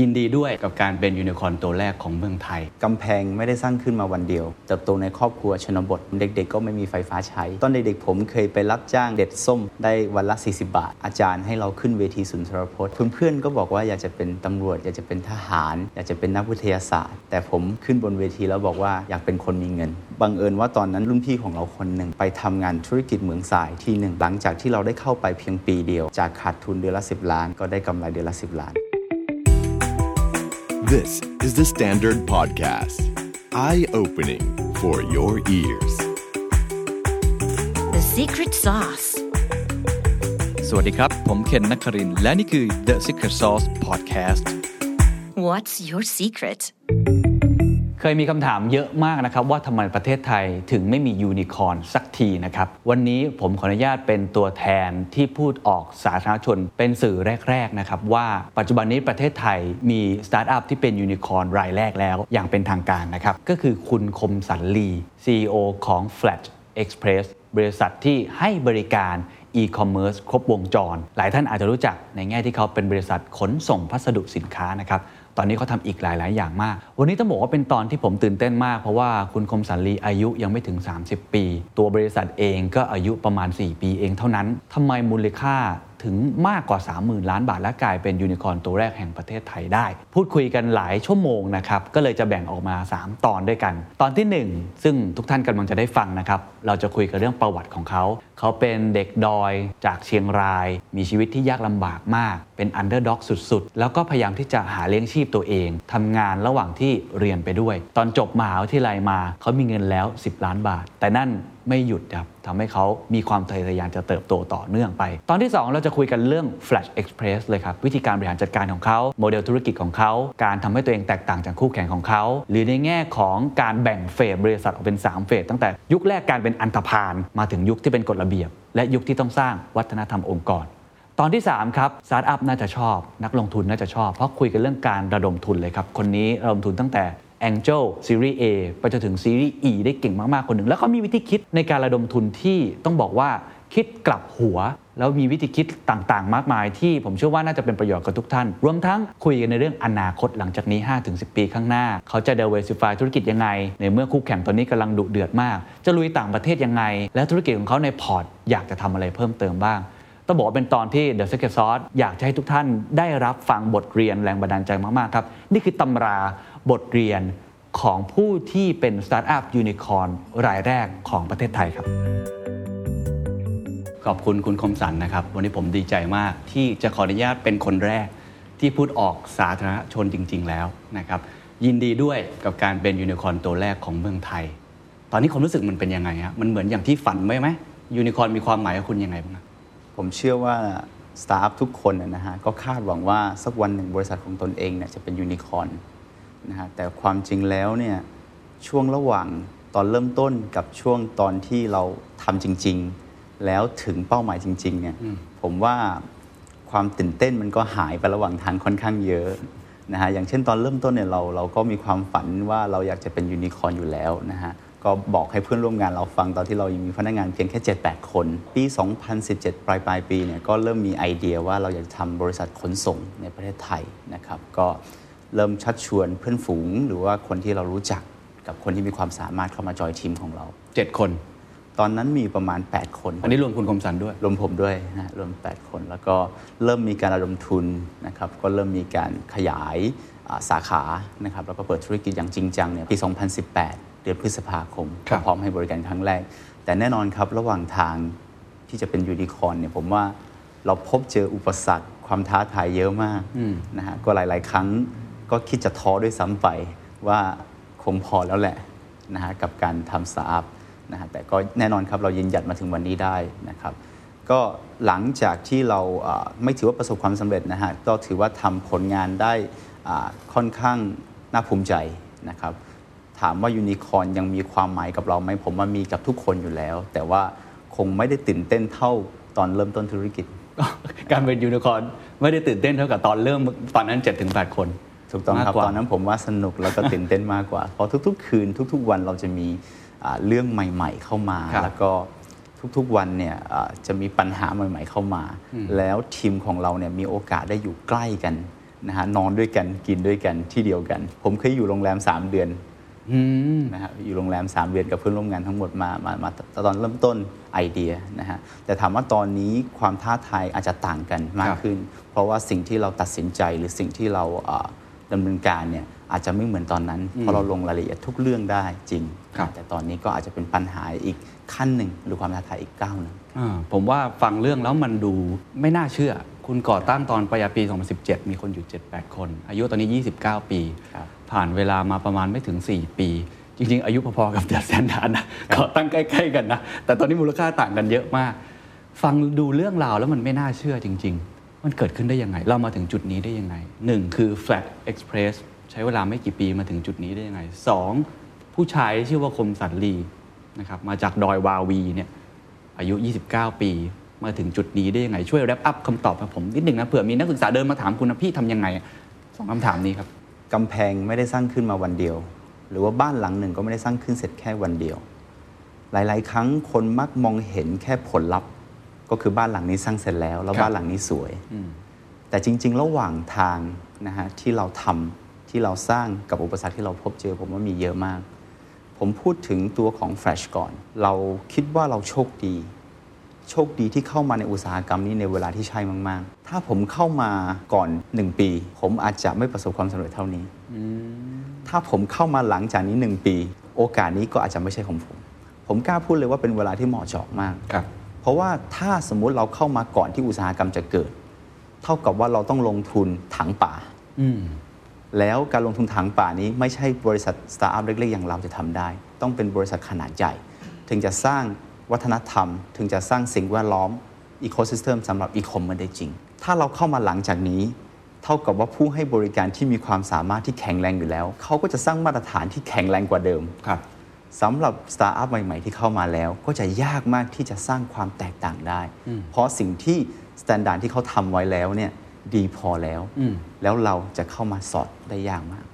ยินดีด้วยกับการเป็นยูนิคอร์นตัวแรกของเมืองไทยกำแพงไม่ได้สร้างขึ้นมาวันเดียวเติบโตในครอบครัวชนบทเด็กๆก็ไม่มีไฟฟ้าใช้ตอนเด็กๆผมเคยไปรับจ้างเด็ดส้มได้วันละ40 บาทอาจารย์ให้เราขึ้นเวทีสุนทรพจน์เพื่อนๆก็บอกว่าอยากจะเป็นตำรวจอยากจะเป็นทหารอยากจะเป็นนักวิทยาศาสตร์แต่ผมขึ้นบนเวทีแล้วบอกว่าอยากเป็นคนมีเงินบังเอิญว่าตอนนั้นรุ่นพี่ของเราคนหนึ่งไปทำงานธุรกิจเมืองสายที่หนึ่งหลังจากที่เราได้เข้าไปเพียงปีเดียวจากขาดทุนเดือนละ10 ล้านก็ได้กำไรเดือนละ10 ล้าน This is the Standard Podcast Eye-opening for your ears The Secret Sauce สวัสดีครับผมเคนนครินทร์และนี่คือ The Secret Sauce Podcast What's your secretเคยมีคำถามเยอะมากนะครับว่าทำไมประเทศไทยถึงไม่มียูนิคอร์นสักทีนะครับวันนี้ผมขออนุญาตเป็นตัวแทนที่พูดออกสาธารณชนเป็นสื่อแรกๆนะครับว่าปัจจุบันนี้ประเทศไทยมีสตาร์ทอัพที่เป็นยูนิคอร์นรายแรกแล้วอย่างเป็นทางการนะครับก็คือคุณคมสันต์ลี CEO ของ Flash Express บริษัทที่ให้บริการe-commerce ครบวงจรหลายท่านอาจจะรู้จักในแง่ที่เขาเป็นบริษัทขนส่งพัสดุสินค้านะครับตอนนี้เขาทำอีกหลายๆอย่างมากวันนี้ต้องบอกว่าเป็นตอนที่ผมตื่นเต้นมากเพราะว่าคุณคมสันต์ลีอายุยังไม่ถึง30 ปีตัวบริษัทเองก็อายุประมาณ4 ปีเองเท่านั้นทำไมมูลค่าถึงมากกว่า 30,000 ล้านบาทและกลายเป็นยูนิคอร์นตัวแรกแห่งประเทศไทยได้พูดคุยกันหลายชั่วโมงนะครับก็เลยจะแบ่งออกมา3ตอนด้วยกันตอนที่1ซึ่งทุกท่านกำลังจะได้ฟังนะครับเราจะคุยกันเรื่องประวัติของเขาเป็นเด็กดอยจากเชียงรายมีชีวิตที่ยากลำบากมากเป็นอันเดอร์ด็อกสุดๆแล้วก็พยายามที่จะหาเลี้ยงชีพตัวเองทำงานระหว่างที่เรียนไปด้วยตอนจบมหาวิทยาลัยมาเขามีเงินแล้ว10 ล้านบาทแต่นั่นไม่หยุดครับทำให้เขามีความทะเยอทะยานจะเติบโตต่อเนื่องไปตอนที่2เราจะคุยกันเรื่อง Flash Express เลยครับวิธีการบริหารจัดการของเขาโมเดลธุรกิจของเขาการทำให้ตัวเองแตกต่างจากคู่แข่งของเขาหรือในแง่ของการแบ่งเฟสบริษัทออกเป็น3เฟสตั้งแต่ยุคแรกการเป็นอันธพาลมาถึงยุคที่เป็นกฎระเบียบและยุคที่ต้องสร้างวัฒนธรรมองค์กรตอนที่3ครับสตาร์ทอัพน่าจะชอบนักลงทุนน่าจะชอบเพราะคุยกันเรื่องการระดมทุนเลยครับคนนี้ระดมทุนตั้งแต่Angel Series A ไปจนถึง Series E ได้เก่งมากๆคนหนึ่งแล้วก็มีวิธีคิดในการระดมทุนที่ต้องบอกว่าคิดกลับหัวแล้วมีวิธีคิดต่างๆมากมายที่ผมเชื่อว่าน่าจะเป็นประโยชน์กับทุกท่านรวมทั้งคุยกันในเรื่องอนาคตหลังจากนี้ 5-10 ปีข้างหน้าเขาจะ diversify ธุรกิจยังไงในเมื่อคู่แข่งตอนนี้กำลังดุเดือดมากจะลุยต่างประเทศยังไงและธุรกิจของเขาในพอร์ตอยากจะทำอะไรเพิ่มเติมบ้างต้องบอกว่าเป็นตอนที่ The Secret Sauce อยากจะให้ทุกท่านได้รับฟังบทเรียนแรงบันดาลใจมากๆครับนี่คือตำราบทเรียนของผู้ที่เป็นสตาร์ทอัพยูนิคอร์นรายแรกของประเทศไทยครับขอบคุณคุณคมสันต์นะครับวันนี้ผมดีใจมากที่จะขออนุญาตเป็นคนแรกที่พูดออกสาธารณชนจริงๆแล้วนะครับยินดีด้วยกับการเป็นยูนิคอร์นตัวแรกของเมืองไทยตอนนี้ความรู้สึกมันเป็นยังไงฮะมันเหมือนอย่างที่ฝันไว้ไหมยูนิคอร์นมีความหมายกับคุณยังไงบ้างผมเชื่อว่าสตาร์ทอัพทุกคนนะฮะก็คาดหวังว่าสักวันหนึ่งบริษัทของตนเองเนี่ยจะเป็นยูนิคอร์นนะฮะแต่ความจริงแล้วเนี่ยช่วงระหว่างตอนเริ่มต้นกับช่วงตอนที่เราทำจริงๆแล้วถึงเป้าหมายจริงๆเนี่ยผมว่าความตื่นเต้นมันก็หายไประหว่างทางค่อนข้างเยอะนะฮะอย่างเช่นตอนเริ่มต้นเนี่ยเราก็มีความฝันว่าเราอยากจะเป็นยูนิคอร์นอยู่แล้วนะฮะก็บอกให้เพื่อนร่วมงานเราฟังตอนที่เรายังมีพนักงานเพียงแค่ 7-8 คนปี 2017 ปลายปีเนี่ยก็เริ่มมีไอเดียว่าเราอยากจะทำบริษัทขนส่งในประเทศไทยนะครับก็เริ่มชักชวนเพื่อนฝูงหรือว่าคนที่เรารู้จักกับคนที่มีความสามารถเข้ามาจอยทีมของเรา7 คนตอนนั้นมีประมาณ8 คนอันนี้รวมคุณคมสันต์ด้วยรวมผมด้วยนะรวม8 คนแล้วก็เริ่มมีการระดมทุนนะครับก็เริ่มมีการขยายสาขานะครับแล้วก็เปิดธุรกิจอย่างจริงจังเนี่ยปี 2018 เดือนพฤษภาคมพร้อมให้บริการครั้งแรกแต่แน่นอนครับระหว่างทางที่จะเป็นยูนิคอร์นเนี่ยผมว่าเราพบเจออุปสรรคความท้าทายเยอะมากนะฮะก็หลายๆครั้งก็คิดจะท้อด้วยซ้ำไปว่าคงพอแล้วแหละนะฮะกับการทำสตาร์ทอัพนะฮะแต่ก็แน่นอนครับเรายืนหยัดมาถึงวันนี้ได้นะครับก็หลังจากที่เราไม่ถือว่าประสบความสำเร็จนะฮะก็ถือว่าทำผลงานได้ค่อนข้างน่าภูมิใจนะครับถามว่ายูนิคอร์นยังมีความหมายกับเราไหมผมว่ามีกับทุกคนอยู่แล้วแต่ว่าคงไม่ได้ตื่นเต้นเท่าตอนเริ่มต้นธุรกิจการเป็นยูนิคอร์นไม่ได้ตื่นเต้นเท่ากับตอนเริ่มตอนนั้น 7-8 คนถูกต้องครับตอนนั้นผมว่าสนุกแล้วก็ตื่นเต้นมากกว่าเพราะทุกๆคืนทุกๆวันเราจะมีเรื่องใหม่ๆเข้ามาแล้วก็ทุกๆวันเนี่ยจะมีปัญหาใหม่ๆเข้ามาแล้วทีมของเราเนี่ยมีโอกาสได้อยู่ใกล้กัน นะฮะนอนด้วยกันกินด้วยกันที่เดียวกันผมเคยอยู่โรงแรม3เดือนนะฮะอยู่โรงแรม3เดือนกับเพื่อนร่วมงานทั้งหมดมาตอนเริ่มต้นไอเดียนะฮะแต่ถามว่าตอนนี้ความท้าทายอาจจะต่างกันมากขึ้นเพราะว่าสิ่งที่เราตัดสินใจหรือสิ่งที่เราดำเนินการเนี่ยอาจจะไม่เหมือนตอนนั้นเพราะเราลงรายละเอียดทุกเรื่องได้จริงแต่ตอนนี้ก็อาจจะเป็นปัญหาอีกขั้นหนึ่งหรือความท้าทายอีกก้าวนึงผมว่าฟังเรื่องแล้วมันดูไม่น่าเชื่อคุณก่อตั้งตอนปลายปี2017มีคนอยู่ 7-8 คนอายุตอนนี้29ปีผ่านเวลามาประมาณไม่ถึง4ปีจริงๆอายุพอๆกับเดอะแซนดานะก่อตั้งใกล้ๆกันนะแต่ตอนนี้มูลค่าต่างกันเยอะมากฟังดูเรื่องราวแล้วมันไม่น่าเชื่อจริงๆมันเกิดขึ้นได้ยังไงเรามาถึงจุดนี้ได้ยังไง1คือ Flash Express ใช้เวลาไม่กี่ปีมาถึงจุดนี้ได้ยังไง2ผู้ชายชื่อว่าคมสันลีนะครับมาจากดอยวาวีเนี่ยอายุ29ปีมาถึงจุดนี้ได้ยังไงช่วยแรปอัพคำตอบให้ผมนิดนึงนะเผื่อมีนักศึกษาเดินมาถามคุณนะพี่ทำยังไง2คำถามนี้ครับกำแพงไม่ได้สร้างขึ้นมาวันเดียวหรือว่าบ้านหลังหนึ่งก็ไม่ได้สร้างขึ้นเสร็จแค่วันเดียวหลายๆครั้งคนมักมองเห็นแค่ผลลัพธ์ก็คือบ้านหลังนี้สร้างเสร็จแล้วแล้วบ้านหลังนี้สวยแต่จริงๆระหว่างทางนะฮะที่เราทำที่เราสร้างกับอุปสรรคที่เราพบเจอผมว่ามีเยอะมากผมพูดถึงตัวของแฟลชก่อนเราคิดว่าเราโชคดีที่เข้ามาในอุตสาหกรรมนี้ในเวลาที่ใช่มากๆถ้าผมเข้ามาก่อน1ปีผมอาจจะไม่ประสบความสำเร็จเท่านี้ถ้าผมเข้ามาหลังจากนี้1ปีโอกาสนี้ก็อาจจะไม่ใช่ของผมกล้าพูดเลยว่าเป็นเวลาที่เหมาะเจาะมากเพราะว่าถ้าสมมุติเราเข้ามาก่อนที่อุตสาหกรรมจะเกิดเท่ากับว่าเราต้องลงทุนถังป่าแล้วการลงทุนถังป่านี้ไม่ใช่บริษัทสตาร์ทอัพเล็กๆอย่างเราจะทำได้ต้องเป็นบริษัทขนาดใหญ่ถึงจะสร้างวัฒนธรรมถึงจะสร้างสิ่งแวดล้อมอีโคซิสเต็มสำหรับอีคอมมันได้จริงถ้าเราเข้ามาหลังจากนี้เท่ากับว่าผู้ให้บริการที่มีความสามารถที่แข็งแรงอยู่แล้วเขาก็จะสร้างมาตรฐานที่แข็งแรงกว่าเดิมครับสำหรับสตาร์ทอัพใหม่ๆที่เข้ามาแล้วก็จะยากมากที่จะสร้างความแตกต่างได้เพราะสิ่งที่มาตรฐานที่เขาทำไว้แล้วเนี่ยดีพอแล้วแล้วเราจะเข้ามาสอดได้ยากมาก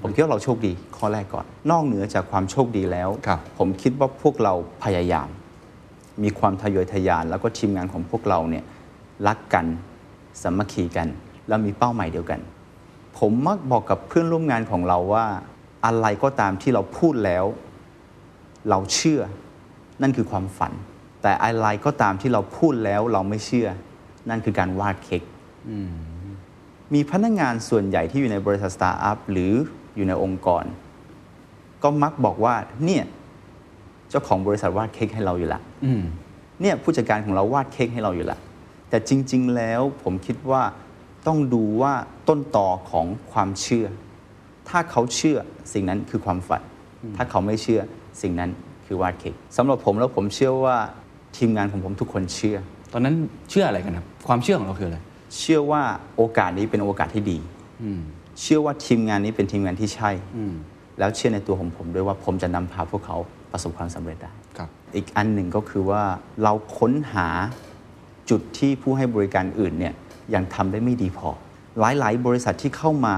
ผมคิดว่าเราโชคดีข้อแรกก่อนนอกเหนือจากความโชคดีแล้วผมคิดว่าพวกเราพยายามมีความทะเยอทะยานแล้วก็ทีมงานของพวกเราเนี่ยรักกันสามัคคีกันแล้วมีเป้าหมายเดียวกันผมมักบอกกับเพื่อนร่วมงานของเราว่าอะไรก็ตามที่เราพูดแล้วเราเชื่อนั่นคือความฝันแต่อะไรก็ตามที่เราพูดแล้วเราไม่เชื่อนั่นคือการวาดเค้กมีพนักงานส่วนใหญ่ที่อยู่ในบริษัทสตาร์ทอัพหรืออยู่ในองค์กรก็มักบอกว่าเนี่ยเจ้าของบริษัทวาดเค้กให้เราอยู่ละเนี่ยผู้จัดการของเราวาดเค้กให้เราอยู่ละแต่จริงๆแล้วผมคิดว่าต้องดูว่าต้นตอของความเชื่อถ้าเขาเชื่อสิ่งนั้นคือความฝันถ้าเขาไม่เชื่อสิ่งนั้นคือวาดเค้กสำหรับผมแล้วผมเชื่อว่าทีมงานของผมทุกคนเชื่อตอนนั้นเชื่ออะไรกันครับความเชื่อของเราคืออะไรเชื่อว่าโอกาสนี้เป็นโอกาสที่ดีเชื่อว่าทีมงานนี้เป็นทีมงานที่ใช่แล้วเชื่อในตัวของผมด้วยว่าผมจะนำพาพวกเขาประสบความสำเร็จได้อีกอันหนึ่งก็คือว่าเราค้นหาจุดที่ผู้ให้บริการอื่นเนี่ยยังทำได้ไม่ดีพอหลายๆบริษัทที่เข้ามา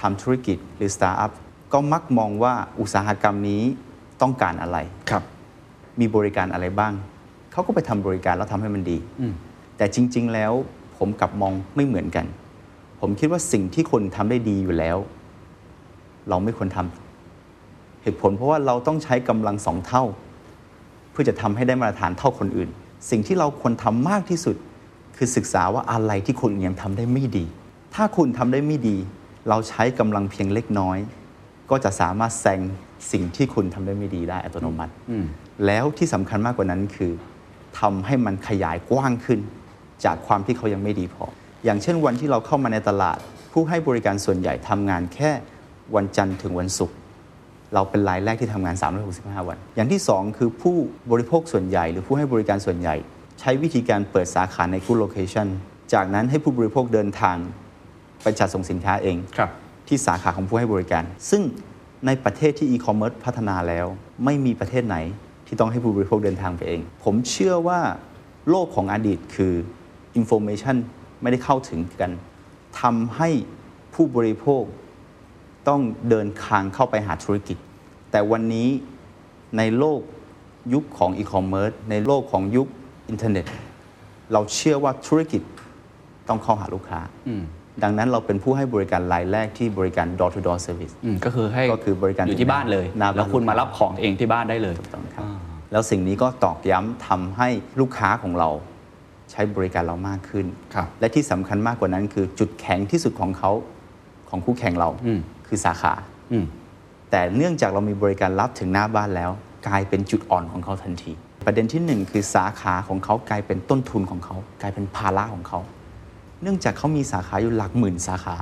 ทำธุรกิจหรือสตาร์ทอัพก็มักมองว่าอุตสาหกรรมนี้ต้องการอะไรมีบริการอะไรบ้างเขาก็ไปทำบริการแล้วทำให้มันดีแต่จริงๆแล้วผมกลับมองไม่เหมือนกันผมคิดว่าสิ่งที่คนทำได้ดีอยู่แล้วเราไม่ควรทำเหตุผลเพราะว่าเราต้องใช้กำลัง2เท่าเพื่อจะทำให้ได้มาตรฐานเท่าคนอื่นสิ่งที่เราควรทำมากที่สุดคือศึกษาว่าอะไรที่คนอื่นยังทำได้ไม่ดีถ้าคุณทำได้ไม่ดีเราใช้กำลังเพียงเล็กน้อยก็จะสามารถแซงสิ่งที่คุณทำได้ไม่ดีได้อัตโนมัติแล้วที่สำคัญมากกว่านั้นคือทำให้มันขยายกว้างขึ้นจากความที่เขายังไม่ดีพออย่างเช่นวันที่เราเข้ามาในตลาดผู้ให้บริการส่วนใหญ่ทำงานแค่วันจันทร์ถึงวันศุกร์เราเป็นรายแรกที่ทำงาน365วันอย่างที่2คือผู้บริโภคส่วนใหญ่หรือผู้ให้บริการส่วนใหญ่ใช้วิธีการเปิดสาขาในคู่โลเคชันจากนั้นให้ผู้บริโภคเดินทางไปจัดส่งสินค้าเองที่สาขาของผู้ให้บริการซึ่งในประเทศที่อีคอมเมิร์ซพัฒนาแล้วไม่มีประเทศไหนที่ต้องให้ผู้บริโภคเดินทางไปเองผมเชื่อว่าโลกของอดีตคืออินโฟเมชันไม่ได้เข้าถึงกันทำให้ผู้บริโภคต้องเดินทางเข้าไปหาธุรกิจแต่วันนี้ในโลกยุคของอีคอมเมิร์ซในโลกของยุคอินเทอร์เน็ตเราเชื่อว่าธุรกิจต้องเข้าหาลูกค้า ดังนั้นเราเป็นผู้ให้บริการรายแรกที่บริการ door to door service ก็คือให้บริการอยู่ที่บ้านเลยแล้วคุณมารับของเองที่บ้านได้เลยถูกต้องครับแล้วสิ่งนี้ก็ตอกย้ำทำให้ลูกค้าของเราใช้บริการเรามากขึ้นและที่สำคัญมากกว่านั้นคือจุดแข็งที่สุดของเขาของคู่แข่งเราคือสาขาแต่เนื่องจากเรามีบริการรับถึงหน้าบ้านแล้วกลายเป็นจุดอ่อนของเขาทันทีประเด็นที่1คือสาขาของเขากลายเป็นต้นทุนของเขากลายเป็นภาระของเขาเนื่องจากเขามีสาขาอยู่หลักหมื่นสาขา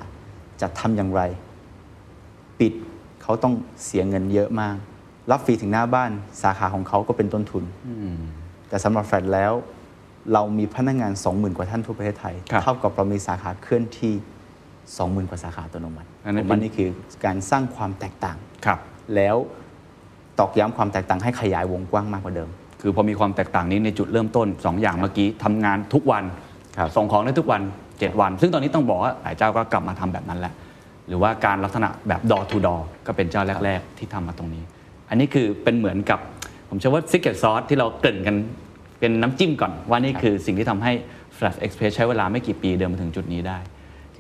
จะทำอย่างไรปิดเขาต้องเสียเงินเยอะมากรับฟรีถึงหน้าบ้านสาขาของเขาก็เป็นต้นทุนแต่สำหรับแฟลชแล้วเรามีพนักงาน 20,000 กว่าท่านทั่วประเทศไทยเท่ากับเรามีสาขาเคลื่อนที่ 20,000 กว่าสาขาอัตโนมัติมันนี่คือการสร้างความแตกต่างแล้วตอกย้ำความแตกต่างให้ขยายวงกว้างมากกว่าเดิมคือพอมีความแตกต่างนี้ในจุดเริ่มต้น2อย่างเมื่อกี้ทำงานทุกวันส่งของได้ทุกวัน7วันซึ่งตอนนี้ต้องบอกว่าหลายเจ้าก็กลับมาทำแบบนั้นแหละหรือว่าการลักษณะแบบ door to door ก็เป็นเจ้าแรกๆที่ทำมาตรงนี้อันนี้คือเป็นเหมือนกับผมเชื่อว่า Secret Sauce ที่เราเกริ่นกันเป็นน้ำจิ้มก่อนว่านี่คือสิ่งที่ทำให้ Flash Express ใช้เวลาไม่กี่ปีเดินมาถึงจุดนี้ได้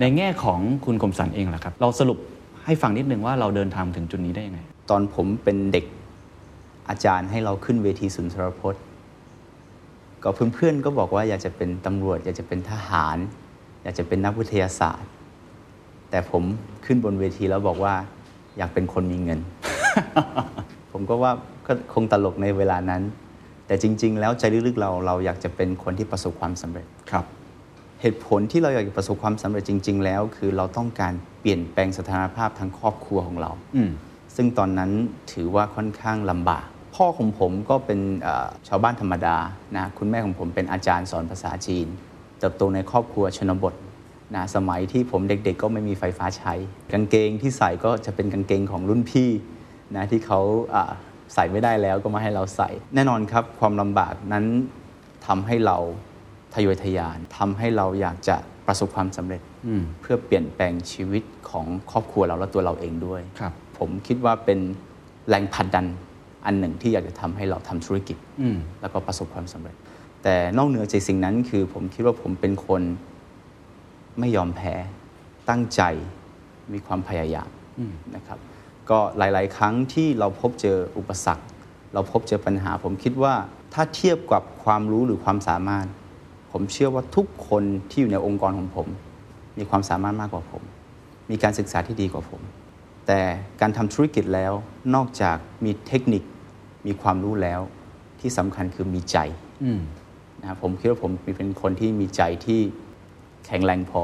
ในแง่ของคุณคมสันเองล่ะครับเราสรุปให้ฟังนิดนึงว่าเราเดินทางถึงจุดนี้ได้ยังไงตอนผมเป็นเด็กอาจารย์ให้เราขึ้นเวทีสุนทรพจน์ก็เพื่อนๆก็บอกว่าอยากจะเป็นตำรวจอยากจะเป็นทหารอยากจะเป็นนักวิทยาศาสตร์แต่ผมขึ้นบนเวทีแล้วบอกว่าอยากเป็นคนมีเงิน ผมก็ว่าก็คงตลกในเวลานั้นแต่จริงๆแล้วใจลึกๆเราอยากจะเป็นคนที่ประสบความสำเร็จครับเหตุผลที่เราอยากจะประสบความสำเร็จจริงๆแล้วคือเราต้องการเปลี่ยนแปลงสถานภาพทางครอบครัวของเราซึ่งตอนนั้นถือว่าค่อนข้างลำบากพ่อของผมก็เป็นชาวบ้านธรรมดานะคุณแม่ของผมเป็นอาจารย์สอนภาษาจีนเติบโตในครอบครัวชนบทนะสมัยที่ผมเด็กๆก็ไม่มีไฟฟ้าใช้กางเกงที่ใส่ก็จะเป็นกางเกงของรุ่นพี่นะที่เขาใส่ไม่ได้แล้วก็มาให้เราใส่แน่นอนครับความลำบากนั้นทำให้เราทะเยอทะยานทำให้เราอยากจะประสบความสำเร็จเพื่อเปลี่ยนแปลงชีวิตของครอบครัวเราและตัวเราเองด้วยผมคิดว่าเป็นแรงผลักดันอันหนึ่งที่อยากจะทำให้เราทำธุรกิจแล้วก็ประสบความสำเร็จแต่นอกเหนือจากสิ่งนั้นคือผมคิดว่าผมเป็นคนไม่ยอมแพ้ตั้งใจมีความพยายามนะครับก็หลายๆครั้งที่เราพบเจออุปสรรคเราพบเจอปัญหาผมคิดว่าถ้าเทียบกับความรู้หรือความสามารถผมเชื่อว่าทุกคนที่อยู่ในองค์กรของผมมีความสามารถมากกว่าผมมีการศึกษาที่ดีกว่าผมแต่การทำธุรกิจแล้วนอกจากมีเทคนิคมีความรู้แล้วที่สำคัญคือมีใจนะผมคิดว่าผมเป็นคนที่มีใจที่แข็งแรงพอ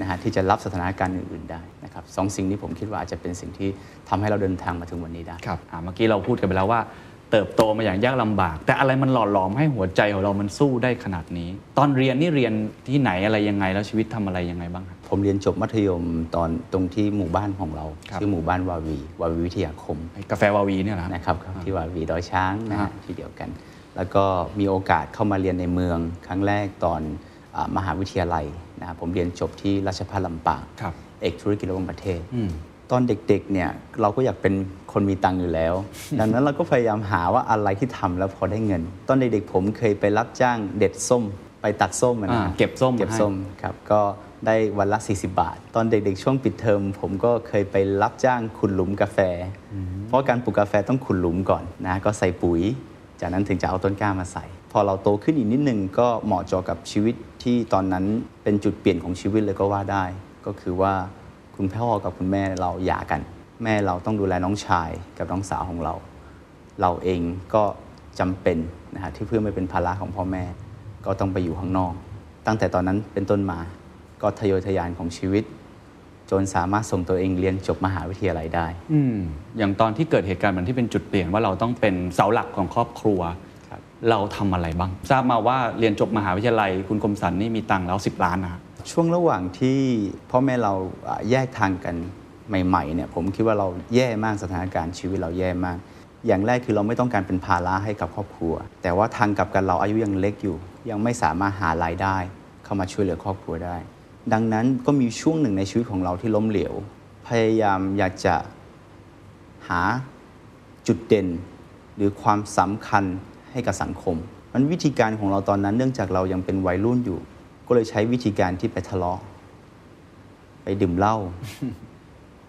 นะฮะที่จะรับสถานการณ์อื่นๆได้นะครับสองสิ่งนี้ผมคิดว่าอาจจะเป็นสิ่งที่ทำให้เราเดินทางมาถึงวันนี้ได้ครับเมื่อกี้เราพูดกันไปแล้วว่าเติบโตมาอย่างยากลำบากแต่อะไรมันหล่อหลอมให้หัวใจของเรามันสู้ได้ขนาดนี้ตอนเรียนนี่เรียนที่ไหนอะไรยังไงแล้วชีวิตทำอะไรยังไงบ้างครับผมเรียนจบมัธยมตอนตรงที่หมู่บ้านของเราชื่อหมู่บ้านวาวีวิทยาคมกาแฟวาวีเนี่ยนะครับที่วาวีดอยช้างนะฮะที่เดียวกันแล้วก็มีโอกาสเข้ามาเรียนในเมืองครั้งแรกตอนมหาวิทยาลัยนะครับผมเรียนจบที่ราชภัฏลำปางเอกธุรกิจระหว่างประเทศตอนเด็กๆเนี่ยเราก็อยากเป็นคนมีตังค์อยู่แล้วดังนั้นเราก็พยายามหาว่าอะไรที่ทำแล้วพอได้เงินตอนเด็กๆผมเคยไปรับจ้างเด็ดส้มไปตัดส้มนะเก็บส้มครับก็ได้วันละ40 บาทตอนเด็กๆช่วงปิดเทอมผมก็เคยไปรับจ้างขุดหลุมกาแฟเพราะการปลูกกาแฟต้องขุดหลุมก่อนนะก็ใส่ปุ๋ยจากนั้นถึงจะเอาต้นกล้ามาใส่พอเราโตขึ้นอีกนิดนึงก็เหมาะเจาะกับชีวิตที่ตอนนั้นเป็นจุดเปลี่ยนของชีวิตเลยก็ว่าได้ก็คือว่าคุณพ่อกับคุณแม่เราหย่ากันแม่เราต้องดูแลน้องชายกับน้องสาวของเราเราเองก็จำเป็นนะฮะที่เพื่อไม่เป็นภาระของพ่อแม่ก็ต้องไปอยู่ข้างนอกตั้งแต่ตอนนั้นเป็นต้นมาก็ทะเยอทะยานของชีวิตจนสามารถส่งตัวเองเรียนจบมหาวิทยาลัยได้อย่างตอนที่เกิดเหตุการณ์มันที่เป็นจุดเปลี่ยนว่าเราต้องเป็นเสาหลักของครอบครัวเราทำอะไรบ้างทราบมาว่าเรียนจบมหาวิทยาลัยคุณคมสันนี่มีตังค์แล้ว10 ล้านนะช่วงระหว่างที่พ่อแม่เราแยกทางกันใหม่ๆเนี่ยผมคิดว่าเราแย่มากสถานการณ์ชีวิตเราแย่มากอย่างแรกคือเราไม่ต้องการเป็นภาระให้กับครอบครัวแต่ว่าทางกลับกันเราอายุยังเล็กอยู่ยังไม่สามารถหารายได้เข้ามาช่วยเหลือครอบครัวได้ดังนั้นก็มีช่วงหนึ่งในชีวิตของเราที่ล้มเหลวพยายามอยากจะหาจุดเด่นหรือความสำคัญให้กับสังคมมันวิธีการของเราตอนนั้นเนื่องจากเรายังเป็นวัยรุ่นอยู่ก็เลยใช้วิธีการที่ไปทะเลาะ ไปดื่มเหล้า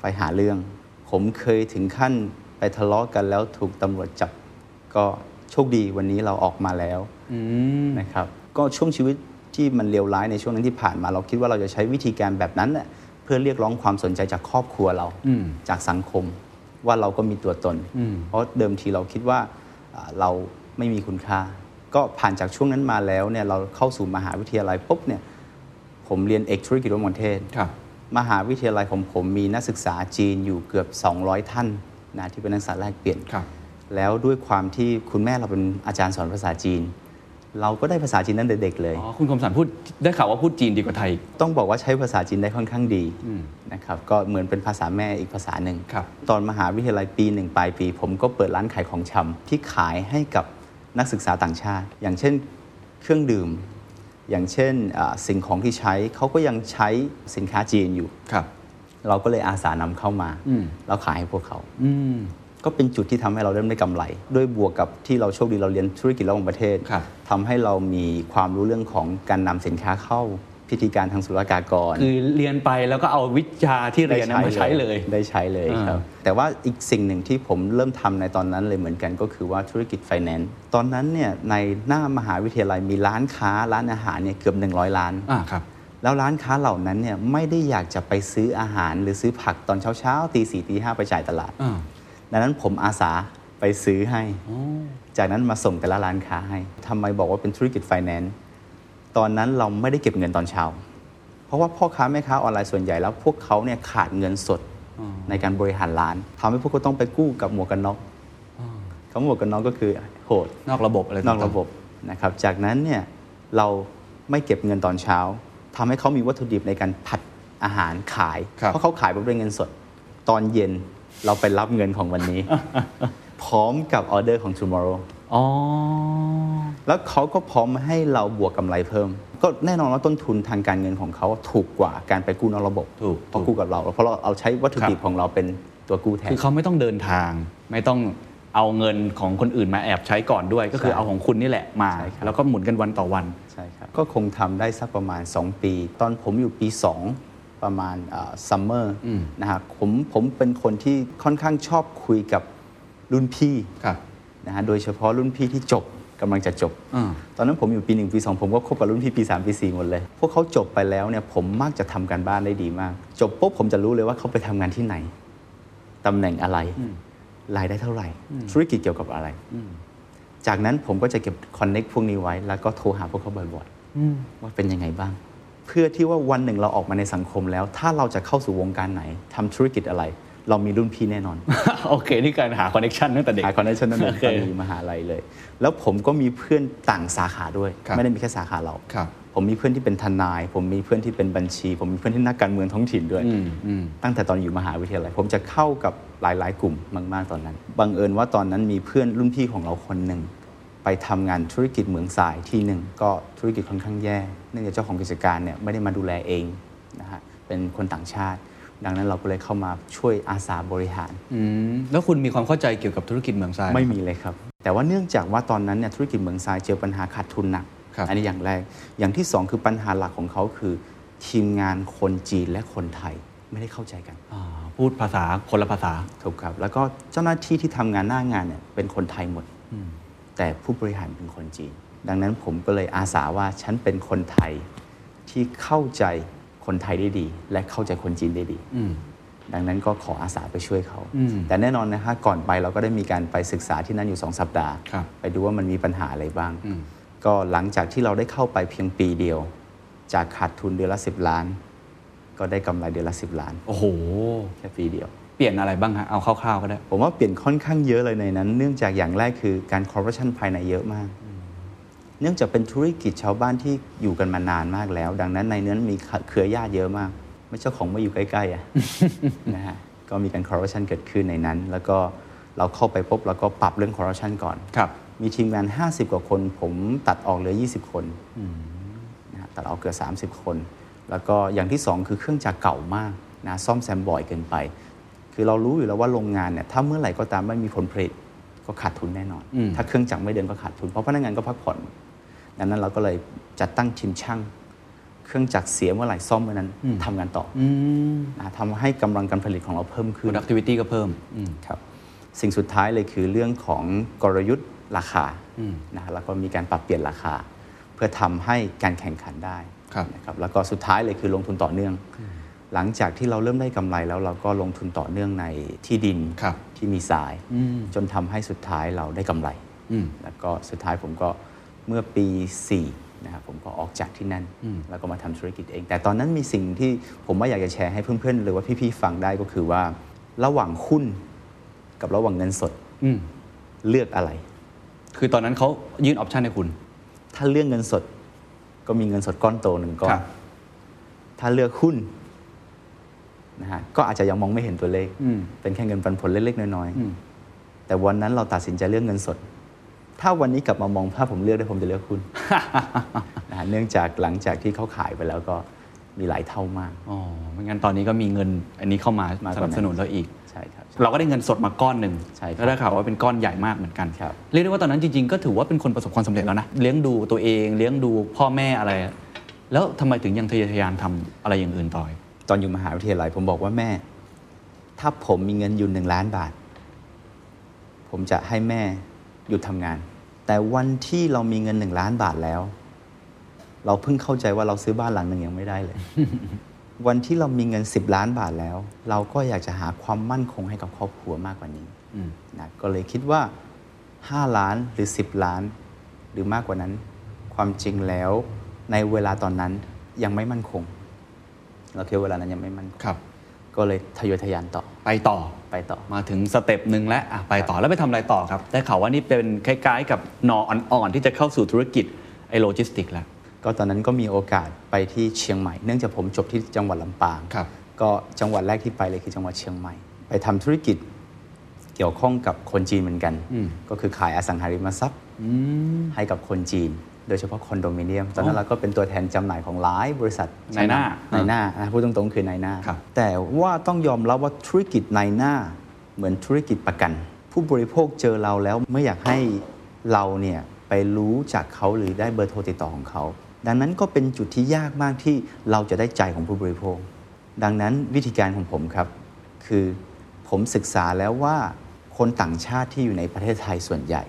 ไปหาเรื่องผมเคยถึงขั้นไปทะเลาะกันแล้วถูกตำรวจจับก็โชคดีวันนี้เราออกมาแล้วนะครับก็ช่วงชีวิตที่มันเลวร้ายในช่วงนั้นที่ผ่านมาเราคิดว่าเราจะใช้วิธีการแบบนั้นแหละเพื่อเรียกร้องความสนใจจากครอบครัวเราจากสังคมว่าเราก็มีตัวตนเพราะเดิมทีเราคิดว่าเราไม่มีคุณค่าก็ผ่านจากช่วงนั้นมาแล้วเนี่ยเราเข้าสู่มหาวิทยาลัยปุ๊บเนี่ยผมเรียนเอกธุรกิจระหว่างประเทศมหาวิทยาลัยของผมมีนักศึกษาจีนอยู่เกือบ200ท่านนะที่เป็นนักศึกษาแลกเปลี่ยนแล้วด้วยความที่คุณแม่เราเป็นอาจารย์สอนภาษาจีนเราก็ได้ภาษาจีนตั้งแต่เด็กเลยอ๋อคุณคมสันพูดได้ข่าวว่าพูดจีนดีกว่าไทยต้องบอกว่าใช้ภาษาจีนได้ค่อนข้างดีนะครับก็เหมือนเป็นภาษาแม่อีกภาษาหนึ่งตอนมหาวิทยาลัยปีหนึ่งปลายปีผมก็เปิดร้านขายของชำที่ขายให้กับนักศึกษาต่างชาติอย่างเช่นเครื่องดื่มอย่างเช่นสิ่งของที่ใช้เขาก็ยังใช้สินค้าจีนอยู่เราก็เลยอาสานำเข้ามาแล้วขายให้พวกเขาก็เป็นจุดที่ทำให้เราเริ่มได้กำไรด้วยบวกกับที่เราโชคดีเราเรียนธุรกิจระหว่างประเทศทำให้เรามีความรู้เรื่องของการนำสินค้าเข้าพิธีการทางศุลกากรคือเรียนไปแล้วก็เอาวิชาที่เรียนมาใช้เลยได้ใช้เลยครับแต่ว่าอีกสิ่งหนึ่งที่ผมเริ่มทำในตอนนั้นเลยเหมือนกันก็คือว่าธุรกิจไฟแนนซ์ตอนนั้นเนี่ยในหน้ามหาวิทยาลัยมีร้านค้าร้านอาหารเนี่ยเกือบ100ร้านแล้วร้านค้าเหล่านั้นเนี่ยไม่ได้อยากจะไปซื้ออาหารหรือซื้อผักตอนเช้าๆตีสี่ตีห้าไปจ่ายตลาดดังนั้นผมอาสาไปซื้อให้จากนั้นมาส่งแต่ละร้านค้าให้ทำไมบอกว่าเป็นธุรกิจไฟแนนซ์ตอนนั้นเราไม่ได้เก็บเงินตอนเช้าเพราะว่าพ่อค้าแม่ค้าออนไลน์ส่วนใหญ่แล้วพวกเขาเนี่ยขาดเงินสดในการบริหารร้านทำให้พวกเขาต้องไปกู้กับหมวกกันน็อกคำหมวกกันน็อกก็คือโหดนอกระบบอะไรนอกระบบนะครับจากนั้นเนี่ยเราไม่เก็บเงินตอนเช้าทำให้เขามีวัตถุดิบในการผัดอาหารขายเพราะเขาขายด้วยเงินสดตอนเย็นเราไปรับเงินของวันนี้ พร้อมกับออเดอร์ของ tomorrow แล้วเขาก็พร้อมให้เราบวกกำไรเพิ่มก็แน่นอนว่าต้นทุนทางการเงินของเขาถูกกว่าการไปกู้นอกระบบเพราะกู้กับเราเพราะเราเอาใช้วัตถุดิบของเราเป็นตัวกู้แทนคือเขาไม่ต้องเดินทางไม่ต้องเอาเงินของคนอื่นมาแอบใช้ก่อนด้วยก็คือเอาของคุณนี่แหละมาแล้วก็หมุนกันวันต่อวันใช่ครับก็คงทำได้สักประมาณ2ปีตอนผมอยู่ปี2ประมาณซัมเมอร์นะฮะผมเป็นคนที่ค่อนข้างชอบคุยกับรุ่นพี่นะฮะโดยเฉพาะรุ่นพี่ที่จบกำลังจะจบตอนนั้นผมอยู่ปี1ปี2ผมก็คบกับรุ่นพี่ปี3ปี4หมดเลยพวกเขาจบไปแล้วเนี่ยผมมักจะทำการบ้านได้ดีมากจบปุ๊บผมจะรู้เลยว่าเขาไปทำงานที่ไหนตำแหน่งอะไรรายได้เท่าไหร่ธุรกิจเกี่ยวกับอะไรจากนั้นผมก็จะเก็บคอนเน็กต์พวกนี้ไว้แล้วก็โทรหาพวกเขาบ่อยๆว่าเป็นยังไงบ้างเพื่อที่ว่าวันหนึ่งเราออกมาในสังคมแล้วถ้าเราจะเข้าสู่วงการไหนทำธุรกิจอะไรเรามีรุ่นพี่แน่นอนโอเคนี่การหาคอนเนคชั่นตั้งแต่เด็กหาคอนเนคชั่นตั้งแต่ตอนมหาลัยเลยแล้วผมก็มีเพื่อนต่างสาขาด้วยไม่ได้มีแค่สาขาเราผมมีเพื่อนที่เป็นทนายผมมีเพื่อนที่เป็นบัญชีผมมีเพื่อนที่นักการเมืองท้องถิ่นด้วยตั้งแต่ตอนอยู่มหาวิทยาลัยผมจะเข้ากับหลายๆกลุ่มมากๆตอนนั้นบังเอิญว่าตอนนั้นมีเพื่อนรุ่นพี่ของเราคนนึงไปทำงานธุรกิจเหมืองทรายที่หนึ่งก็ธุรกิจค่อนข้างแย่เนื่องจากเจ้าของกิจการเนี่ยไม่ได้มาดูแลเองนะฮะเป็นคนต่างชาติดังนั้นเราก็เลยเข้ามาช่วยอาสาบริหารแล้วคุณมีความเข้าใจเกี่ยวกับธุรกิจเหมืองทรายไม่มีเลยครับแต่ว่าเนื่องจากว่าตอนนั้นเนี่ยธุรกิจเหมืองทรายเจอปัญหาขาดทุนหนักอันนี้อย่างแรกอย่างที่2คือปัญหาหลักของเขาคือทีมงานคนจีนและคนไทยไม่ได้เข้าใจกันพูดภาษาคนละภาษาถูกครับแล้วก็เจ้าหน้าที่ที่ทำงานหน้างานเนี่ยเป็นคนไทยหมดแต่ผู้บริหารเป็นคนจีนดังนั้นผมก็เลยอาสาว่าฉันเป็นคนไทยที่เข้าใจคนไทยได้ดีและเข้าใจคนจีนได้ดีดังนั้นก็ขออาสาไปช่วยเขาแต่แน่นอนนะฮะก่อนไปเราก็ได้มีการไปศึกษาที่นั่นอยู่2สัปดาห์ไปดูว่ามันมีปัญหาอะไรบ้างก็หลังจากที่เราได้เข้าไปเพียงปีเดียวจากขาดทุนเดือนละ10ล้านก็ได้กำไรเดือนละ10ล้านโอ้โหแค่ปีเดียวเปลี่ยนอะไรบ้างฮะเอาคร่าวๆก็ได้ผมว่าเปลี่ยนค่อนข้างเยอะเลยในนั้นเนื่องจากอย่างแรกคือการคอร์รัปชันภายในเยอะมากเนื่องจากเป็นธุรกิจชาวบ้านที่อยู่กันมานานมากแล้วดังนั้นในนั้นมีเครือญาติเยอะมากไม่เจ้าของมาอยู่ใกล้ๆอ่ะ นะฮะก็มีการคอร์รัปชันเกิดขึ้นในนั้นแล้วก็เราเข้าไปปุ๊บแล้วก็ปรับเรื่องคอร์รัปชันก่อนครับมีทีมงาน50กว่าคนผมตัดออกเหลือ20คนนะฮะตัดออกเกือบ30คนแล้วก็อย่างที่2คือเครื่องจักรเก่ามากนะซ่อมแซมบ่อยเกินไปคือเรารู้อยู่แล้วว่าโรงงานเนี่ยถ้าเมื่อไหร่ก็ตามไม่มีผลผลิตก็ขาดทุนแน่นอนถ้าเครื่องจักรไม่เดินก็ขาดทุนเพราะพนักงานก็พักผ่อนดังนั้นเราก็เลยจัดตั้งทีมช่าง เครื่องจักรเสียเมื่อไหร่ซ่อมเมื่อนั้นทำงานต่อทำให้กำลังการผลิตของเราเพิ่มขึ้น productivity ก็เพิ่มครับสิ่งสุดท้ายเลยคือเรื่องของกลยุทธ์ราคาแล้วก็มีการปรับเปลี่ยนราคาเพื่อทำให้การแข่งขันได้นะครับแล้วก็สุดท้ายเลยคือลงทุนต่อเนื่องหลังจากที่เราเริ่มได้กำไรแล้วเราก็ลงทุนต่อเนื่องในที่ดินที่มีทรายจนทำให้สุดท้ายเราได้กำไรแล้วก็สุดท้ายผมก็เมื่อปี4นะครับผมก็ออกจากที่นั่นแล้วก็มาทำธุรกิจเองแต่ตอนนั้นมีสิ่งที่ผมว่าอยากจะแชร์ให้เพื่อนๆหรือว่าพี่ๆฟังได้ก็คือว่าระหว่างหุ้นกับระหว่างเงินสดเลือกอะไรคือตอนนั้นเขายื่นออปชันให้คุณถ้าเลือกเงินสดก็มีเงินสดก้อนโตหนึ่งก้อนถ้าเลือกหุ้นนะฮะก็อาจจะยังมองไม่เห็นตัวเลขเป็นแค่เงินปันผลเล็กๆน้อยๆแต่วันนั้นเราตัดสินใจเลือกเงินสดถ้าวันนี้กลับมามองภาพผมเลือกได้ผมจะเลือกหุ้น นะฮะเนื่องจากหลังจากที่เขาขายไปแล้วก็มีหลายเท่ามากอ๋อไม่งั้นตอนนี้ก็มีเงินอันนี้เข้ามาสนับสนุนเราอีกใช่ครับเราก็ได้เงินสดมาก้อนหนึ่งใช่แล้วได้ข่าวว่าเป็นก้อนใหญ่มากเหมือนกันครับเรียกได้ว่าตอนนั้นจริงๆก็ถือว่าเป็นคนประสบความสำเร็จแล้วนะเลี้ยงดูตัวเองเลี้ยงดูพ่อแม่อะไรแล้วทำไมถึงยังทะเยอทะยานทำอะไรอย่างอื่นต่อตอนอยู่มหาวิทยาลัยผมบอกว่าแม่ถ้าผมมีเงินอยู่1,000,000 บาทผมจะให้แม่หยุดทำงานแต่วันที่เรามีเงิน1,000,000 บาทแล้วเราเพิ่งเข้าใจว่าเราซื้อบ้านหลังหนึ่งยังไม่ได้เลย วันที่เรามีเงิน10,000,000 บาทแล้วเราก็อยากจะหาความมั่นคงให้กับครอบครัวมากกว่านี้นะก็เลยคิดว่า5 ล้านหรือ10 ล้านหรือมากกว่านั้นความจริงแล้วในเวลาตอนนั้นยังไม่มั่นคงเราคิดเวลานั้นยังไม่มั่นคงก็เลยทะเยอทะยานต่อไปต่อมาถึงสเต็ปหนึ่งแล้วไปต่อแล้วไปทำอะไรต่อครับได้ข่าวว่านี่เป็นคล้ายๆกับนออ่อนๆที่จะเข้าสู่ธุรกิจไอโลจิสติกแล้วก็ตอนนั้นก็มีโอกาสไปที่เชียงใหม่เนื่องจากผมจบที่จังหวัดลำปางก็จังหวัดแรกที่ไปเลยคือจังหวัดเชียงใหม่ไปทำธุรกิจเกี่ยวข้องกับคนจีนเหมือนกันก็คือขายอสังหาริมทรัพย์ให้กับคนจีนโดยเฉพาะคอนโดมิเนียมตอนนั้นเราก็เป็นตัวแทนจำหน่ายของหลายบริษัทนายหน้าพูดตรงๆคือนายหน้าแต่ว่าต้องยอมรับว่าธุรกิจนายหน้าเหมือนธุรกิจประกันผู้บริโภคเจอเราแล้วไม่อยากให้เราเนี่ยไปรู้จากเขาหรือได้เบอร์โทรติดต่อของเขาดังนั้นก็เป็นจุดที่ยากมากที่เราจะได้ใจของผู้บริโภคดังนั้นวิธีการของผมครับคือผมศึกษาแล้วว่าคนต่างชาติที่อยู่ในประเทศไทยส่วนใหญ่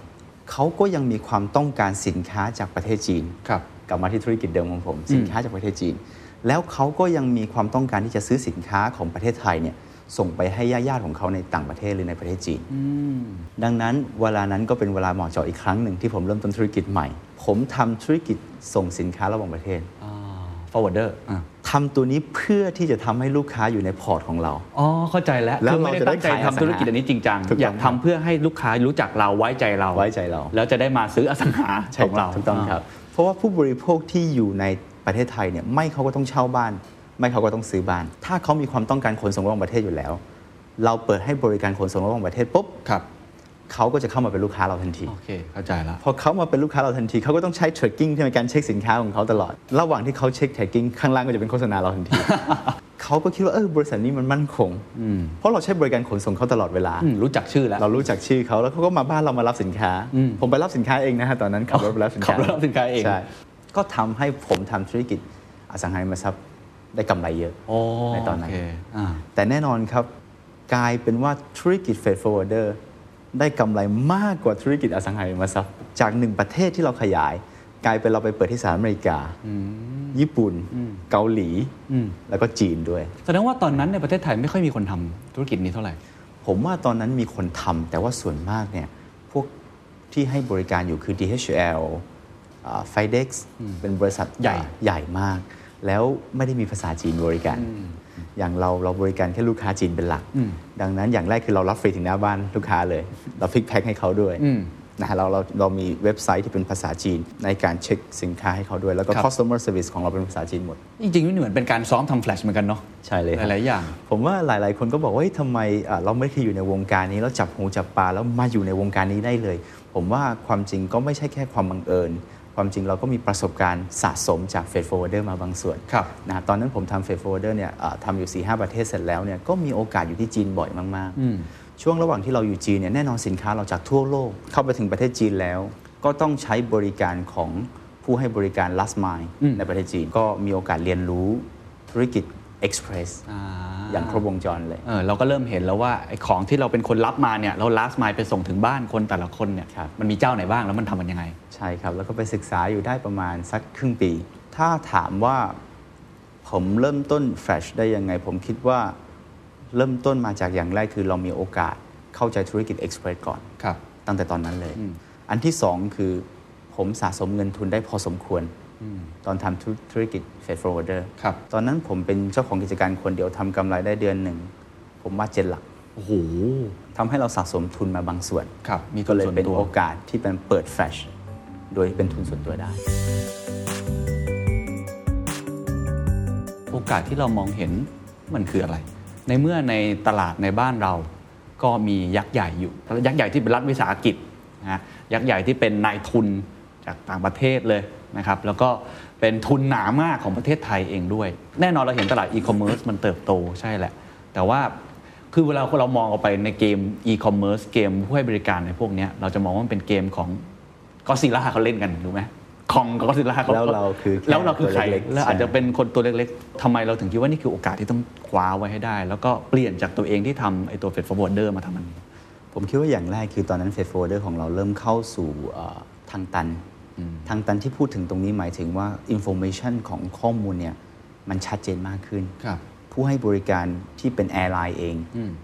เขาก็ยังมีความต้องการสินค้าจากประเทศจีนกลับมาที่ธุรกิจเดิมของผมสินค้าจากประเทศจีนแล้วเขาก็ยังมีความต้องการที่จะซื้อสินค้าของประเทศไทยเนี่ยส่งไปให้ญาติๆของเขาในต่างประเทศหรือในประเทศจีนดังนั้นเวลานั้นก็เป็นเวลาเหมาะเจาะอีกครั้งหนึ่งที่ผมเริ่มต้นธุรกิจใหม่ผมทำธุรกิจส่งสินค้าระหว่างประเทศ forwarder ทำตัวนี้เพื่อที่จะทำให้ลูกค้าอยู่ในพอร์ตของเราอ๋อเข้าใจแล้วคือไม่ได้ตั้งใจทำธุรกิจอันนี้จริงจังอยากทำเพื่อให้ลูกค้ารู้จักเราไว้ใจเราแล้วจะได้มาซื้ออสังหาของเราถูกต้องครับเพราะว่าผู้บริโภคที่อยู่ในประเทศไทยเนี่ยไม่เขาก็ต้องเช่าบ้านไม่เขาก็ต้องซื้อบ้านถ้าเขามีความต้องการขนส่งระหว่างประเทศอยู่แล้วเราเปิดให้บริการขนส่งระหว่างประเทศปุ๊บเขาก็จะเข้ามาเป็นลูกค้าเราทันทีโอเคเข้าใจแล้วพอเขามาเป็นลูกค้าเราทันทีเขาก็ต้องใช้ tracking ในการเช็คสินค้าของเขาตลอดระหว่างที่เขาเช็ค tracking ข้างล่างก็จะเป็นโฆษณาเราทันที เขาก็คิดว่าบริษัทนี้มันมั่นคงเพราะเราใช้บริการขนส่งเขาตลอดเวลารู้จักชื่อแล้วเรารู้จักชื่อเขาแล้วเขาก็มาบ้านเรามารับสินค้าผมไปรับสินค้าเองนะฮะตอนนั้นขับรถไปรับสินค้าเองใช่ก็ทำให้ผมทำธุรกิจอสังหาริมทรัพย์ได้กำไรเยอะในตอนนั้นแต่แน่นอนครับกลายเป็นว่าธุรกิจ freight forwarder ได้กำไรมากกว่าธุรกิจอสังหาริมทรัพย์จาก1ประเทศที่เราขยายกลายเป็นเราไปเปิดที่สหรัฐอเมริกาญี่ปุ่นเกาหลีแล้วก็จีนด้วยแสดงว่าตอนนั้นในประเทศไทยไม่ค่อยมีคนทำธุรกิจนี้เท่าไหร่ผมว่าตอนนั้นมีคนทำแต่ว่าส่วนมากเนี่ยพวกที่ให้บริการอยู่คือ DHL FedEx เป็นบริษัทใหญ่มากแล้วไม่ได้มีภาษาจีนบริการอย่างเราบริการแค่ลูกค้าจีนเป็นหลักดังนั้นอย่างแรกคือเรารับฟรีถึงหน้าบ้านลูกค้าเลยเราพิกแพ็คให้เขาด้วยนะเรามีเว็บไซต์ที่เป็นภาษาจีนในการเช็คสินค้าให้เขาด้วยแล้วก็ customer service ของเราเป็นภาษาจีนหมดจริงๆนี่เหมือนเป็นการซ้อมทำแฟลชเหมือนกันเนาะใช่เลยหลายๆอย่างผมว่าหลายๆคนก็บอกว่าทำไมเราไม่เคยอยู่ในวงการนี้แล้วจับหูจับปลาแล้วมาอยู่ในวงการนี้ได้เลยผมว่าความจริงก็ไม่ใช่แค่ความบังเอิญความจริงเราก็มีประสบการณ์สะสมจาก freight forwarder มาบางส่วนนะตอนนั้นผมทำ freight forwarder เนี่ยทำอยู่ 4-5 ประเทศเสร็จแล้วเนี่ยก็มีโอกาสอยู่ที่จีนบ่อยมากๆช่วงระหว่างที่เราอยู่จีนเนี่ยแน่นอนสินค้าเราจากทั่วโลกเข้าไปถึงประเทศจีนแล้วก็ต้องใช้บริการของ ผู้ให้บริการ last mile ในประเทศจีนก็มีโอกาสเรียนรู้ธุรกิจ Express อย่างครบวงจรเลย เราก็เริ่มเห็นแล้วว่าไอ้ของที่เราเป็นคนรับมาเนี่ยเรา last mile ไปส่งถึงบ้านคนแต่ละคนเนี่ยมันมีเจ้าไหนบ้างแล้วมันทำมันยังไงใช่ครับแล้วก็ไปศึกษาอยู่ได้ประมาณสักครึ่งปีถ้าถามว่าผมเริ่มต้น Flash ได้ยังไงผมคิดว่าเริ่มต้นมาจากอย่างแรกคือเรามีโอกาสเข้าใจธุรกิจ Express ก่อนตั้งแต่ตอนนั้นเลยอันที่สองคือผมสะสมเงินทุนได้พอสมควรตอนทำธุรกิจ Freight Forwarder ตอนนั้นผมเป็นเจ้าของกิจการคนเดียวทำกำไรได้เดือนหนึ่งผมว่า7 หลักโอ้โหทำให้เราสะสมทุนมาบางส่วนมีก็เลยเป็นโอกาสที่เป็นเปิด Flash โดยเป็นทุนส่วนตัวได้โอกาสที่เรามองเห็นมันคืออะไรในเมื่อในตลาดในบ้านเราก็มียักษ์ใหญ่อยู่ยักษ์ใหญ่ที่เป็นรัฐวิสาหกิจนะยักษ์ใหญ่ที่เป็นนายทุนจากต่างประเทศเลยนะครับแล้วก็เป็นทุนหนามากของประเทศไทยเองด้วยแน่นอนเราเห็นตลาดอีคอมเมิร์ซมันเติบโตใช่แหละแต่ว่าคือเวลาเรามองออกไปในเกมอีคอมเมิร์ซเกมผู้ให้บริการในพวกนี้เราจะมองว่ามันเป็นเกมของก็อดซิลล่าเขาเล่นกันถูกไหมของก็อดซิลล่าแล้วเราคือใครแล้วอาจจะเป็นคนตัวเล็กๆทำไมเราถึงคิดว่านี่คือโอกาสที่ต้องคว้าไว้ให้ได้แล้วก็เปลี่ยนจากตัวเองที่ทำไอ้ตัว Freight Forwarder มาทำมันผมคิดว่าอย่างแรกคือตอนนั้น Freight Forwarder ของเราเริ่มเข้าสู่ทางตันที่พูดถึงตรงนี้หมายถึงว่า information ของข้อมูลเนี่ยมันชัดเจนมากขึ้นผู้ให้บริการที่เป็น airline เอง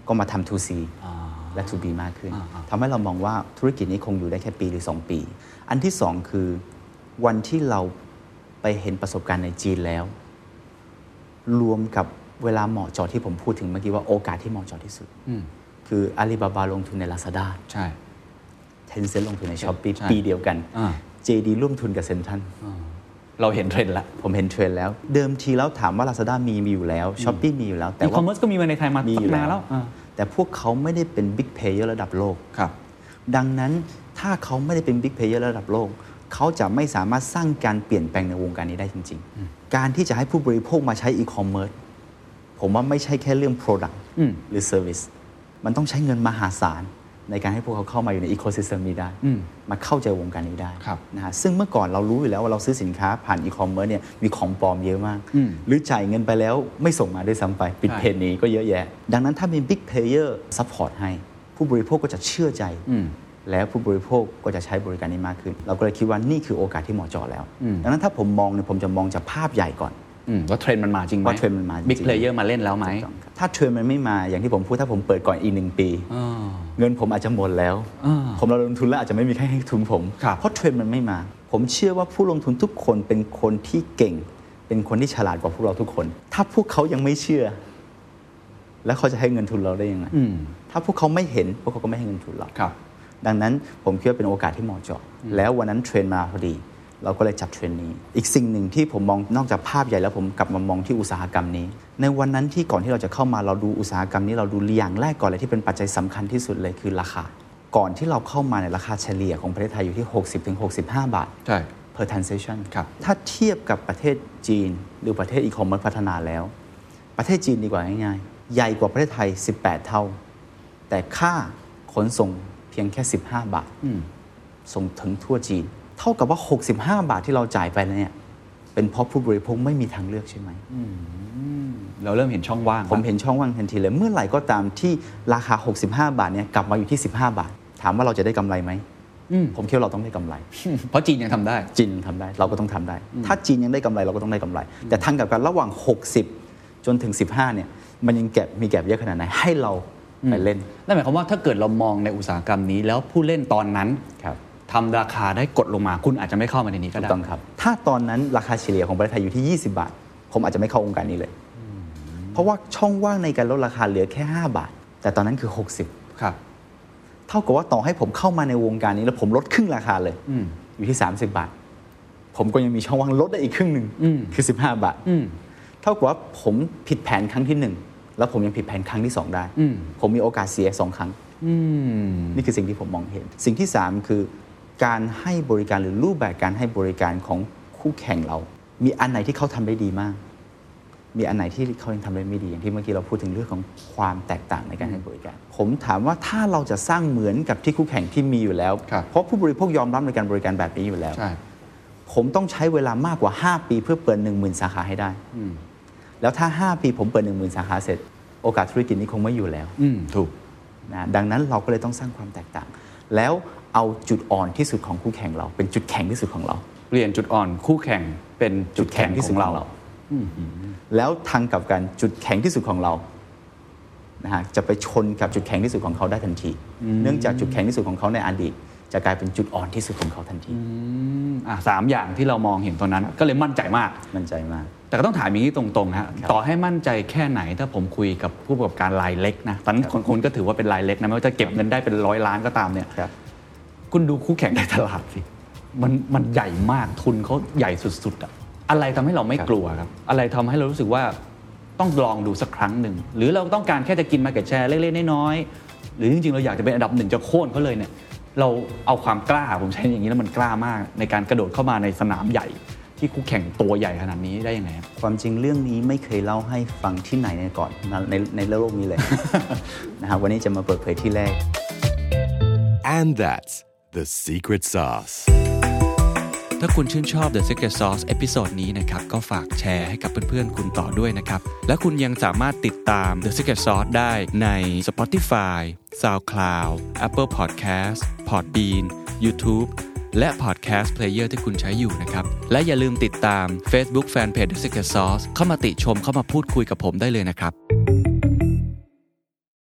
ก็มาทำ 2C และ 2B มากขึ้นทำให้เรามองว่าธุรกิจนี้คงอยู่ได้แค่ปีหรือ2ปีอันที่2คือวันที่เราไปเห็นประสบการณ์ในจีนแล้วรวมกับเวลาเหมาะเจาะที่ผมพูดถึงเมื่อกี้ว่าโอกาสที่เหมาะเจาะที่สุดคืออาลีบาบาลงทุนใน Lazada ใช่Tencent ลงทุนใน Shopee ปีเดียวกัน JD ร่วมทุนกับ Central เราเห็นเทรนด์แล้วผมเห็นเทรนด์แล้วเดิมทีแล้วถามว่า Lazada มีอยู่แล้ว Shopee มีอยู่แล้วแต่ E-commerce ก็มีมาในไทยมาตั้งนานแล้วแต่พวกเขาไม่ได้เป็น Big Player ระดับโลกดังนั้นถ้าเขาไม่ได้เป็น Big Player ระดับโลกเขาจะไม่สามารถสร้างการเปลี่ยนแปลงในวงการนี้ได้จริงๆการที่จะให้ผู้บริโภคมาใช้ E-commerce ผมว่าไม่ใช่แค่เรื่อง Product หรือ Service มันต้องใช้เงินมหาศาลในการให้พวกเขาเข้ามาอยู่ในอีโคซิสเต็มนี้ได้มาเข้าใจวงการนี้ได้นะฮะซึ่งเมื่อก่อนเรารู้อยู่แล้วว่าเราซื้อสินค้าผ่านอีคอมเมิร์ซเนี่ยมีของปลอมเยอะมากหรือจ่ายเงินไปแล้วไม่ส่งมาด้วยซ้ำไปปิดเพจนี้ก็เยอะแยะดังนั้นถ้ามีบิ๊กเพลเยอร์ซัพพอร์ตให้ผู้บริโภคก็จะเชื่อใจแล้วผู้บริโภคก็จะใช้บริการนี้มากขึ้นเราก็เลยคิดว่านี่คือโอกาสที่เหมาะเจาะแล้วดังนั้นถ้าผมมองเนี่ยผมจะมองจากภาพใหญ่ก่อนว่าเทรนด์มันมาจริงไหมว่าเทรนด์มันมาบิ๊กเพลเยอร์มาเล่นแล้วไหมถ้าเทรนด์มันไม่มาอย่างที่ผมพูดถ้าผมเปิดก่อนอีก1 ปีเงินผมอาจจะหมดแล้วผมลงทุนแล้วอาจจะไม่มีใครให้ทุนผมเพราะเทรนด์มันไม่มาผมเชื่อว่าผู้ลงทุนทุกคนเป็นคนที่เก่งเป็นคนที่ฉลาดกว่าพวกเราทุกคนถ้าพวกเขายังไม่เชื่อแล้วเขาจะให้เงินทุนเราได้ยังไงถ้าพวกเขาไม่เห็นพวกเขาก็ไม่ให้เงินทุนเราดังนั้นผมคิดว่าเป็นโอกาสที่เหมาะเจาะแล้ววันนั้นเทรนด์มาพอดีเราก็เลยจัดเทรนด์นี้อีกสิ่งหนึ่งที่ผมมองนอกจากภาพใหญ่แล้วผมกลับมามองที่อุตสาหกรรมนี้ในวันนั้นที่ก่อนที่เราจะเข้ามาเราดูอุตสาหกรรมนี้เราดูอย่างแรกก่อนเลยที่เป็นปัจจัยสำคัญที่สุดเลยคือราคาก่อนที่เราเข้ามาในราคาเฉลี่ยของประเทศไทยอยู่ที่ 60-65 บาทใช่ per transaction ครับถ้าเทียบกับประเทศจีนหรือประเทศอีคอมเมิร์ซพัฒนาแล้วประเทศจีนดีกว่าง่ายๆใหญ่กว่าประเทศไทย18 เท่าแต่ค่าขนส่งเพียงแค่15 บาทส่งถึงทั่วจีนเท่ากับว่า65 บาทที่เราจ่ายไปเนี่ยเป็นเพราะผู้บริโภคไม่มีทางเลือกใช่ไหมเราเริ่มเห็นช่องว่างผมเห็นช่องว่างทันทีเลยเมื่อไหร่ก็ตามที่ราคา65 บาทเนี่ยกลับมาอยู่ที่15 บาทถามว่าเราจะได้กำไรไหมผมคิดว่าเราต้องได้กำไรเพราะจีนยังทำได้จีนทำได้เราก็ต้องทำได้ถ้าจีนยังได้กำไรเราก็ต้องได้กำไรแต่ทางกับการระหว่าง60จนถึง15เนี่ยมันยังมีแกลบเยอะขนาดไหนให้เราไปเล่นนั่นหมายความว่าถ้าเกิดเรามองในอุตสาหกรรมนี้แล้วผู้เล่นตอนนั้นทำราคาได้กดลงมาคุณอาจจะไม่เข้ามาในนี้ก็ได้ถูกต้องครับถ้าตอนนั้นราคาเฉลี่ยของประเทศไทยอยู่ที่20 บาทผมอาจจะไม่เข้าวงการนี้เลยเพราะว่าช่องว่างในการลดราคาเหลือแค่5 บาทแต่ตอนนั้นคือ60ครับเท่ากับว่าต่อให้ผมเข้ามาในวงการนี้แล้วผมลดครึ่งราคาเลยอยู่ที่30 บาทผมก็ยังมีช่องว่างลดได้อีกครึ่งนึงคือ15 บาทเท่ากับว่าผมผิดแผนครั้งที่1แล้วผมยังผิดแผนครั้งที่2ได้ผมมีโอกาสเสีย2 ครั้งนี่คือสิ่งที่ผมมองเห็นสิ่งที่3คือการให้บริการหรือรูปแบบการให้บริการของคู่แข่งเรามีอันไหนที่เขาทำได้ดีมากมีอันไหนที่เขายังทำได้ไม่ดีอย่างที่เมื่อกี้เราพูดถึงเรื่องของความแตกต่างในการให้บริการผมถามว่าถ้าเราจะสร้างเหมือนกับที่คู่แข่งที่มีอยู่แล้วเพราะผู้บริโภคยอมรับในการบริการแบบนี้อยู่แล้ว ผมต้องใช้เวลามากกว่า5ปีเพื่อเปิด 10,000 สาขาให้ได้แล้วถ้า5ปีผมเปิด 10,000 สาขาเสร็จโอกาสธุรกิจนี้คงไม่อยู่แล้วถูกนะดังนั้นเราก็เลยต้องสร้างความแตกต่างแล้วเอาจุดอ่อนที่สุดของคู่แข่งเราเป็นจุดแข็งที่สุดของเราเปลี่ยนจุดอ่อนคู่แข่งเป็นจุดแข็งที่สุดของเราแล้วทางกลับกันจุดแข็งที่สุดของเรานะฮะจะไปชนกับจุดแข็งที่สุดของเขาได้ทันทีเนื่องจากจุดแข็งที่สุดของเขาในอดีตจะกลายเป็นจุดอ่อนที่สุดของเขาทันทีสามอย่างที่เรามองเห็นตอนนั้นก็เลยมั่นใจมากแต่ก็ต้องถามอย่างนี้ตรงๆฮะต่อให้มั่นใจแค่ไหนถ้าผมคุยกับผู้ประกอบการรายเล็กนะตอนนั้นคนก็ถือว่าเป็นรายเล็กนะไม่ว่าจะเก็บเงินได้เป็นร้อยล้านก็ตามเนี่ยคุณดูคู่แข่งในตลาดสิมันใหญ่มากทุนเขาใหญ่สุดๆอะไรทำให้เราไม่กลัวครับอะไรทำให้เรารู้สึกว่าต้องลองดูสักครั้งหนึ่งหรือเราต้องการแค่จะกิน market share เล็กๆน้อยๆหรือจริงๆเราอยากจะเป็นอันดับหนึ่งจะโค่นเขาเลยเนี่ยเราเอาความกล้าผมใช้อย่างนี้แล้วมันกล้ามากในการกระโดดเข้ามาในสนามใหญ่ที่คู่แข่งตัวใหญ่ขนาดนี้ได้ยังไงความจริงเรื่องนี้ไม่เคยเล่าให้ฟังที่ไหนก่อนในโลกนี้เลย นะครับวันนี้จะมาเปิดเผยที่แรก and that's the secret sauceถ้าคุณชื่นชอบ The Secret Sauce เอพิโซดนี้นะครับก็ฝากแชร์ให้กับเพื่อนๆคุณต่อด้วยนะครับและคุณยังสามารถติดตาม The Secret Sauce ได้ใน Spotify, SoundCloud, Apple Podcast, Podbean, YouTube และ Podcast Player ที่คุณใช้อยู่นะครับและอย่าลืมติดตาม Facebook Fanpage The Secret Sauce เข้ามาติชมเข้ามาพูดคุยกับผมได้เลยนะครับ